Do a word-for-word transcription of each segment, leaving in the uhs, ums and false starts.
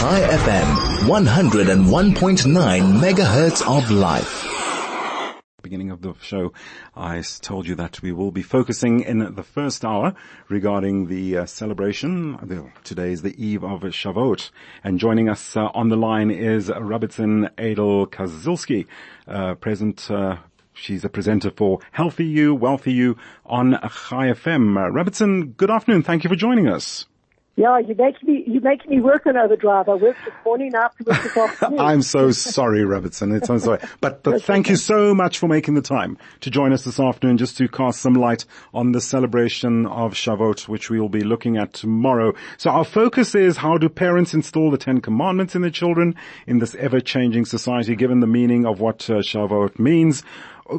Chai F M, one oh one point nine megahertz of life. Beginning of the show, I told you that we will be focusing in the first hour regarding the uh, celebration. The, today is the eve of Shavuot, and joining us uh, on the line is Rebbetzin Aidel Kazilsky, uh, present. Uh, she's a presenter for Healthy You, Wealthy You on Chai F M. Uh, Rebbetzin, good afternoon. Thank you for joining us. Yeah, you make me, you make me work on overdrive. I worked this morning after work this afternoon. I'm so sorry, Rebbetzin. It's, I'm sorry. But, but thank you so much for making the time to join us this afternoon just to cast some light on the celebration of Shavuot, which we will be looking at tomorrow. So our focus is, how do parents instill the Ten Commandments in their children in this ever-changing society, given the meaning of what uh, Shavuot means?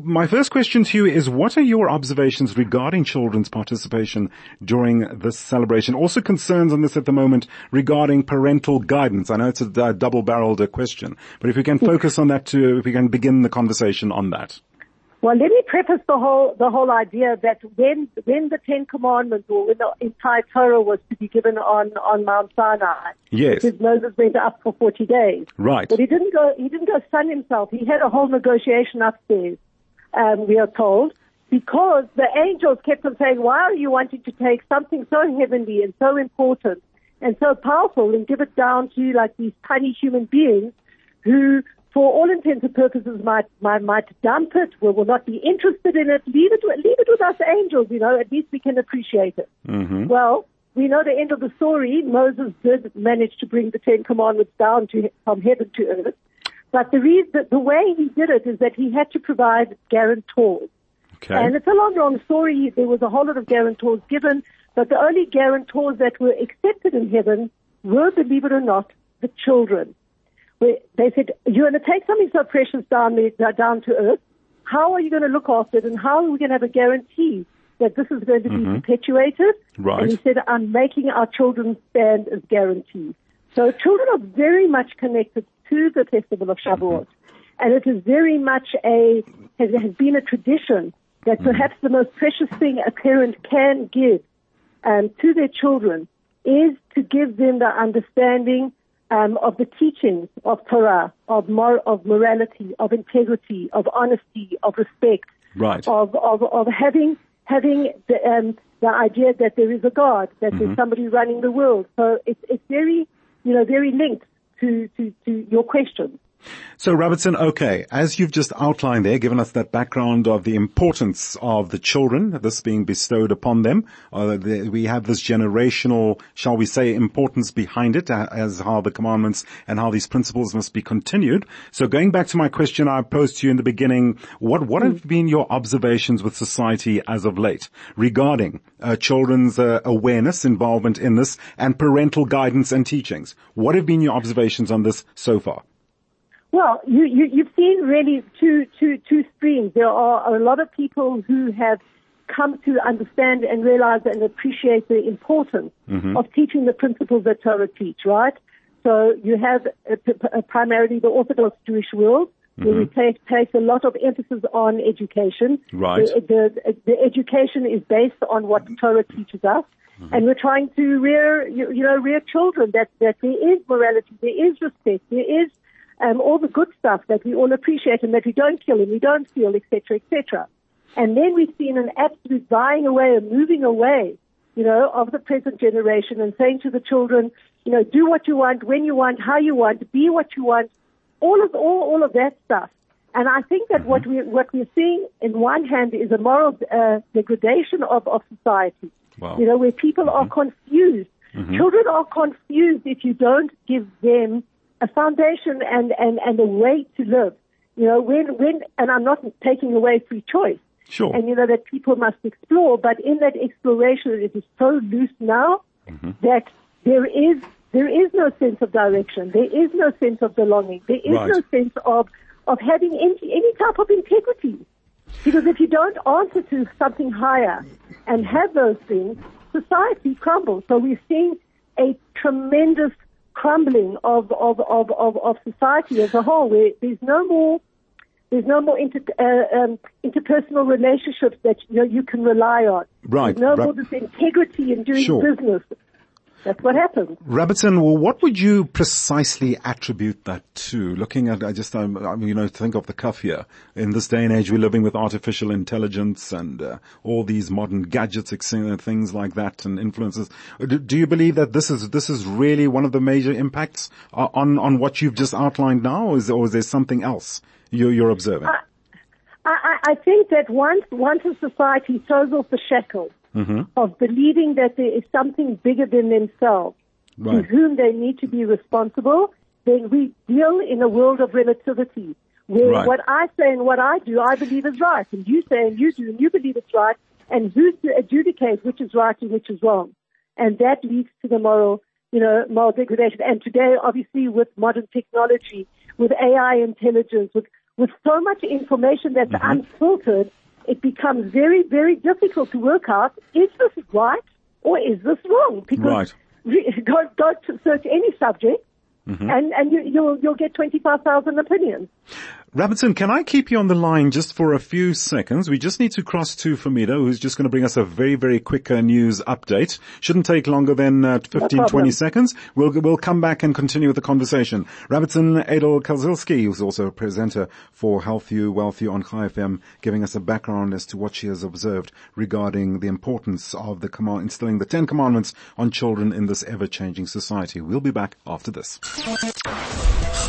My first question to you is, what are your observations regarding children's participation during this celebration? Also concerns on this at the moment regarding parental guidance. I know it's a d- double-barreled question, but if we can focus on that too, if we can begin the conversation on that. Well, let me preface the whole the whole idea that when when the Ten Commandments, or when the entire Torah was to be given on, on Mount Sinai, yes, because Moses went up for forty days, right? But he didn't go he didn't go sun himself. He had a whole negotiation upstairs. Um, we are told, because the angels kept on saying, why are you wanting to take something so heavenly and so important and so powerful and give it down to like these tiny human beings who, for all intents and purposes, might might, might dump it, will, will not be interested in it. Leave it, leave it with us angels, you know, at least we can appreciate it. Mm-hmm. Well, we know the end of the story. Moses did manage to bring the Ten Commandments down to, from heaven to earth. But the reason, the way he did it is that he had to provide guarantors. Okay. And it's a long, long story. There was a whole lot of guarantors given, but the only guarantors that were accepted in heaven were, believe it or not, the children. They said, you're going to take something so precious down, down to earth. How are you going to look after it? And how are we going to have a guarantee that this is going to be mm-hmm. perpetuated? Right. And he said, I'm making our children stand as guarantees. So children are very much connected to the festival of Shavuot, and it is very much a has, has been a tradition that perhaps the most precious thing a parent can give um, to their children is to give them the understanding um, of the teachings of Torah, of mor- of morality, of integrity, of honesty, of respect, right. of, of of having having the, um, the idea that there is a God, that mm-hmm. there's somebody running the world. So it's it's very you know very linked To, to, to your question. So, Rebbetzin, okay, as you've just outlined there, given us that background of the importance of the children, this being bestowed upon them, uh, the, we have this generational, shall we say, importance behind it, uh, as how the commandments and how these principles must be continued. So, going back to my question I posed to you in the beginning, what what have been your observations with society as of late regarding uh, children's uh, awareness, involvement in this, and parental guidance and teachings? What have been your observations on this so far? Well, you, you, you've seen really two, two, two streams. There are a lot of people who have come to understand and realize and appreciate the importance mm-hmm. of teaching the principles that Torah teach, right? So you have a, a primarily the Orthodox Jewish world, mm-hmm. where we take, place a lot of emphasis on education. Right. The, the, the education is based on what Torah teaches us. And we're trying to rear, you, you know, rear children that, that there is morality, there is respect, there is Um, all the good stuff that we all appreciate and that we don't kill and we don't steal, et cetera, et cetera. And then we've seen an absolute dying away and moving away, you know, of the present generation and saying to the children, you know, do what you want, when you want, how you want, be what you want, all of, all, all of that stuff. And I think that what, we, what we're seeing in one hand is a moral uh, degradation of, of society, wow. you know, where people mm-hmm. are confused. Mm-hmm. Children are confused if you don't give them a foundation and, and, and a way to live, you know, when, when, and I'm not taking away free choice. Sure. And, you know, that people must explore, but in that exploration, it is so loose now mm-hmm. that there is, there is no sense of direction. There is no sense of belonging. There is right. no sense of, of having any, any type of integrity. Because if you don't answer to something higher and have those things, society crumbles. So we're seeing a tremendous crumbling of, of, of, of, of society as a whole, where there's no more, there's no more inter, uh, um, interpersonal relationships that you know you can rely on. Right. There's no right. more this integrity in doing sure. business. That's what happens. Rebbetzin, well, what would you precisely attribute that to? Looking at, I just, I'm, I'm, you know, think of the cuff here. In this day and age, we're living with artificial intelligence and uh, all these modern gadgets, things like that, and influences. Do, do you believe that this is this is really one of the major impacts uh, on on what you've just outlined now, or is, or is there something else you, you're observing? I, I, I think that once once a society throws off the shackles, mm-hmm. of believing that there is something bigger than themselves, right. to whom they need to be responsible, then we deal in a world of relativity where right. what I say and what I do, I believe is right, and you say and you do and you believe it's right, and who's to adjudicate which is right and which is wrong. And that leads to the moral, you know, moral degradation. And today, obviously, with modern technology, with A I intelligence, with, with so much information that's mm-hmm. unfiltered, it becomes very, very difficult to work out, is this right or is this wrong? Because right. re- go, go to search any subject, mm-hmm. and, and you, you'll, you'll get twenty-five thousand opinions. Rebbetzin, can I keep you on the line just for a few seconds? We just need to cross to Famida, who's just going to bring us a very, very quick uh, news update. Shouldn't take longer than uh, fifteen, no twenty seconds. We'll we'll come back and continue with the conversation. Rebbetzin Aidel Kazilsky, who's also a presenter for Healthy You, Wealthy You on Chai F M, giving us a background as to what she has observed regarding the importance of the command, instilling the Ten Commandments on children in this ever-changing society. We'll be back after this.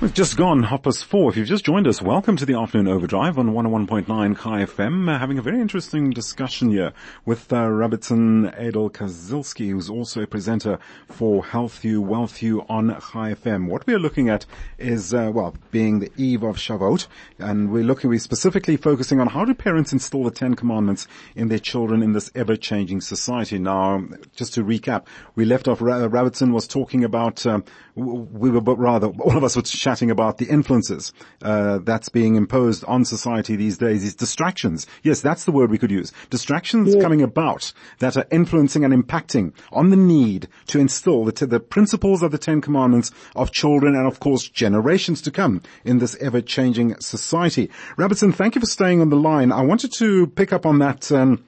We've just gone half past four. If you've just joined us, welcome to the Afternoon Overdrive on one oh one point nine Chai F M. Uh, having a very interesting discussion here with uh, Rebbetzin Aidel Kazilsky, who's also a presenter for Healthy You, Wealthy You on Chai F M. What we're looking at is, uh, well, being the eve of Shavuot, and we're looking, we're specifically focusing on how do parents instill the Ten Commandments in their children in this ever-changing society. Now, just to recap, we left off, Rebbetzin was talking about, um, we were, but rather, all of us were chatting about the influences uh, that's being imposed on society these days, these distractions. Yes, that's the word we could use. Distractions yeah. coming about that are influencing and impacting on the need to instill the, t- the principles of the Ten Commandments of children and, of course, generations to come in this ever-changing society. Rebbetzin, thank you for staying on the line. I wanted to pick up on that um,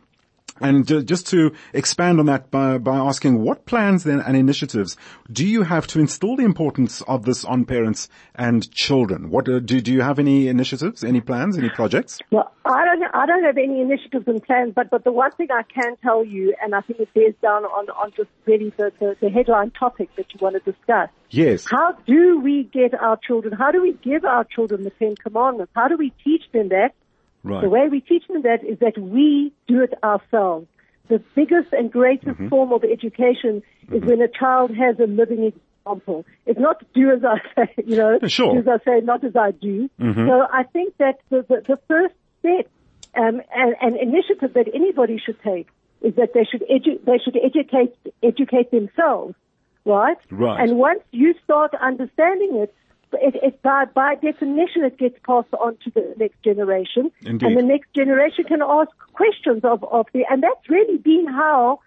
and just to expand on that by, by asking, what plans then and initiatives do you have to instill the importance of this on parents and children? What do do you have any initiatives, any plans, any projects? Well, I don't I don't have any initiatives and plans, but but the one thing I can tell you, and I think it bears down on on just really the, the, the headline topic that you want to discuss. Yes. How do we get our children? How do we give our children the Ten Commandments? How do we teach them that? Right. The way we teach them that is that we do it ourselves. The biggest and greatest mm-hmm. form of education mm-hmm. is when a child has a living example. It's not do as I say, you know, sure. do as I say, not as I do. Mm-hmm. So I think that the, the, the first step um, and, and initiative that anybody should take is that they should edu- they should educate educate themselves, right? Right. And once you start understanding it, It, it, by, by definition, it gets passed on to the next generation. Indeed. And the next generation can ask questions of, of the, and that's really been how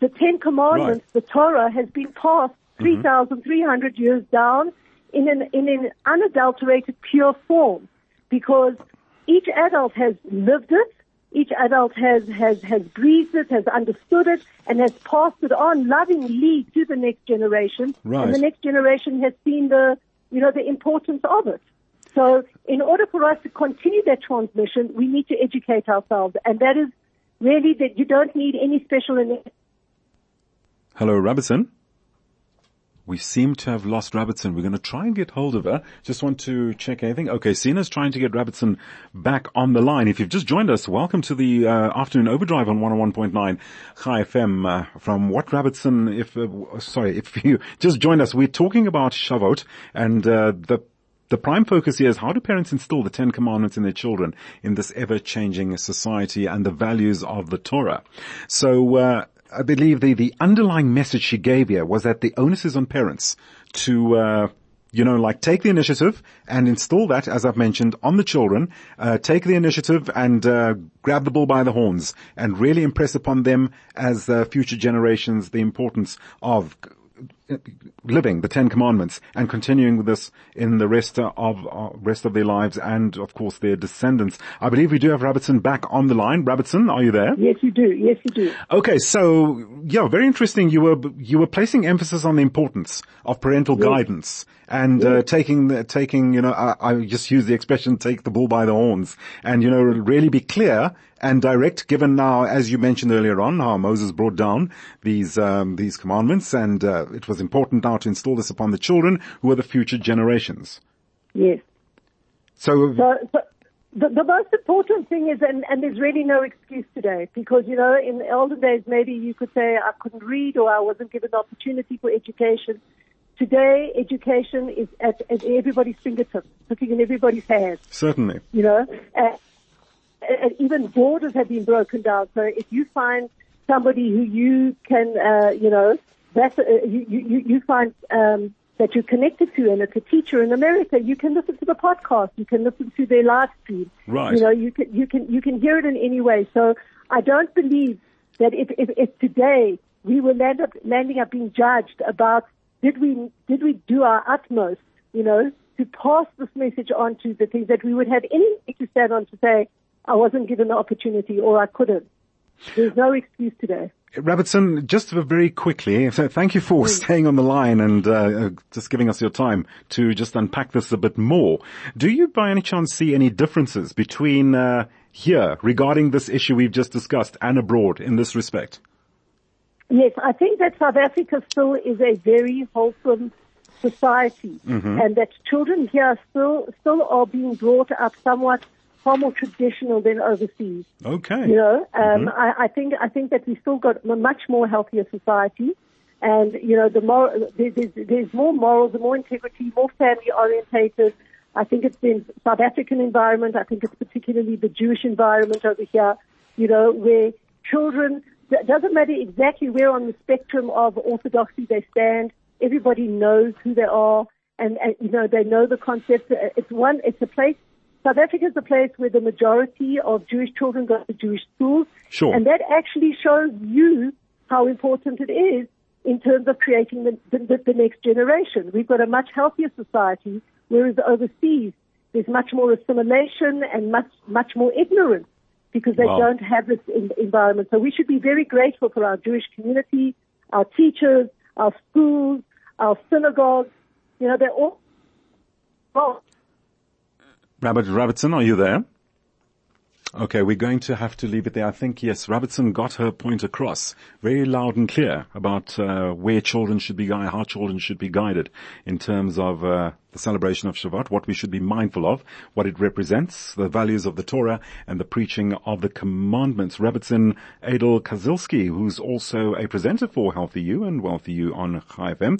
the Ten Commandments, right. the Torah, has been passed three thousand three hundred mm-hmm. years down in an, in an unadulterated, pure form. Because each adult has lived it, each adult has, has, has breathed it, has understood it, and has passed it on lovingly to the next generation. Right. And the next generation has seen the, you know, the importance of it. So in order for us to continue that transmission, we need to educate ourselves. And that is really that you don't need any special... In- Hello, Rebbetzin. We seem to have lost Rebbetzin. We're going to try and get hold of her. Just want to check anything. Okay, Sina's trying to get Rebbetzin back on the line. If you've just joined us, welcome to the uh, Afternoon Overdrive on one oh one point nine Chai F M. Uh, from what Rebbetzin, if, uh, sorry, if you just joined us, we're talking about Shavuot and uh, the The prime focus here is how do parents instill the Ten Commandments in their children in this ever-changing society and the values of the Torah. So uh I believe the, the underlying message she gave here was that the onus is on parents to, uh, you know, like take the initiative and install that, as I've mentioned, on the children, uh, take the initiative and uh, grab the bull by the horns and really impress upon them as uh, future generations the importance of living the Ten Commandments and continuing with this in the rest of uh, rest of their lives and, of course, their descendants. I believe we do have Rebbetzin back on the line. Rebbetzin, are you there? Yes, you do. Yes, you do. Okay, so yeah, very interesting. You were you were placing emphasis on the importance of parental yes. guidance and yes. uh, taking the, taking you know I, I just use the expression take the bull by the horns and you know really be clear and direct, given now, as you mentioned earlier on, how Moses brought down these um, these commandments, and uh, it was important now to install this upon the children who are the future generations. Yes. So, so, so the, the most important thing is, and, and there's really no excuse today, because, you know, in the olden days, maybe you could say, I couldn't read or I wasn't given the opportunity for education. Today, education is at, at everybody's fingertips, sitting in everybody's hands. Certainly. You know, uh, and even borders have been broken down. So if you find somebody who you can, uh, you know, that's, uh, you, you, you find um, that you're connected to, and it's a teacher in America, you can listen to the podcast, you can listen to their live feed. Right. You know, you can you can you can hear it in any way. So I don't believe that if if, if today we were land up, landing up being judged about did we did we do our utmost, you know, to pass this message on to the things that we would have anything to stand on to say. I wasn't given the opportunity, or I couldn't. There's no excuse today. Rebbetzin, just very quickly, so thank you for staying on the line and uh, just giving us your time to just unpack this a bit more. Do you by any chance see any differences between uh, here regarding this issue we've just discussed and abroad in this respect? Yes, I think that South Africa still is a very wholesome society, mm-hmm. and that children here still still are being brought up somewhat far more traditional than overseas. Okay. You know, um, mm-hmm. I, I think I think that we still got a much more healthier society, and you know, the more there, there's, there's more morals, more integrity, more family orientated. I think it's the South African environment. I think it's particularly the Jewish environment over here. You know, where children, it doesn't matter exactly where on the spectrum of orthodoxy they stand. Everybody knows who they are, and, and you know, they know the concept. It's one. It's a place. South Africa is the place where the majority of Jewish children go to Jewish schools. Sure. And that actually shows you how important it is in terms of creating the, the, the next generation. We've got a much healthier society, whereas overseas there's much more assimilation and much, much more ignorance because they wow. don't have this in, environment. So we should be very grateful for our Jewish community, our teachers, our schools, our synagogues. You know, they're all... Well, Rebbetzin, are you there? Okay, we're going to have to leave it there. I think, yes, Rebbetzin got her point across very loud and clear about uh, where children should be guided, how children should be guided in terms of uh, the celebration of Shavuot, what we should be mindful of, what it represents, the values of the Torah, and the preaching of the commandments. Rebbetzin Aidel Kazilsky, who's also a presenter for Healthy You and Wealthy You on Chai F M.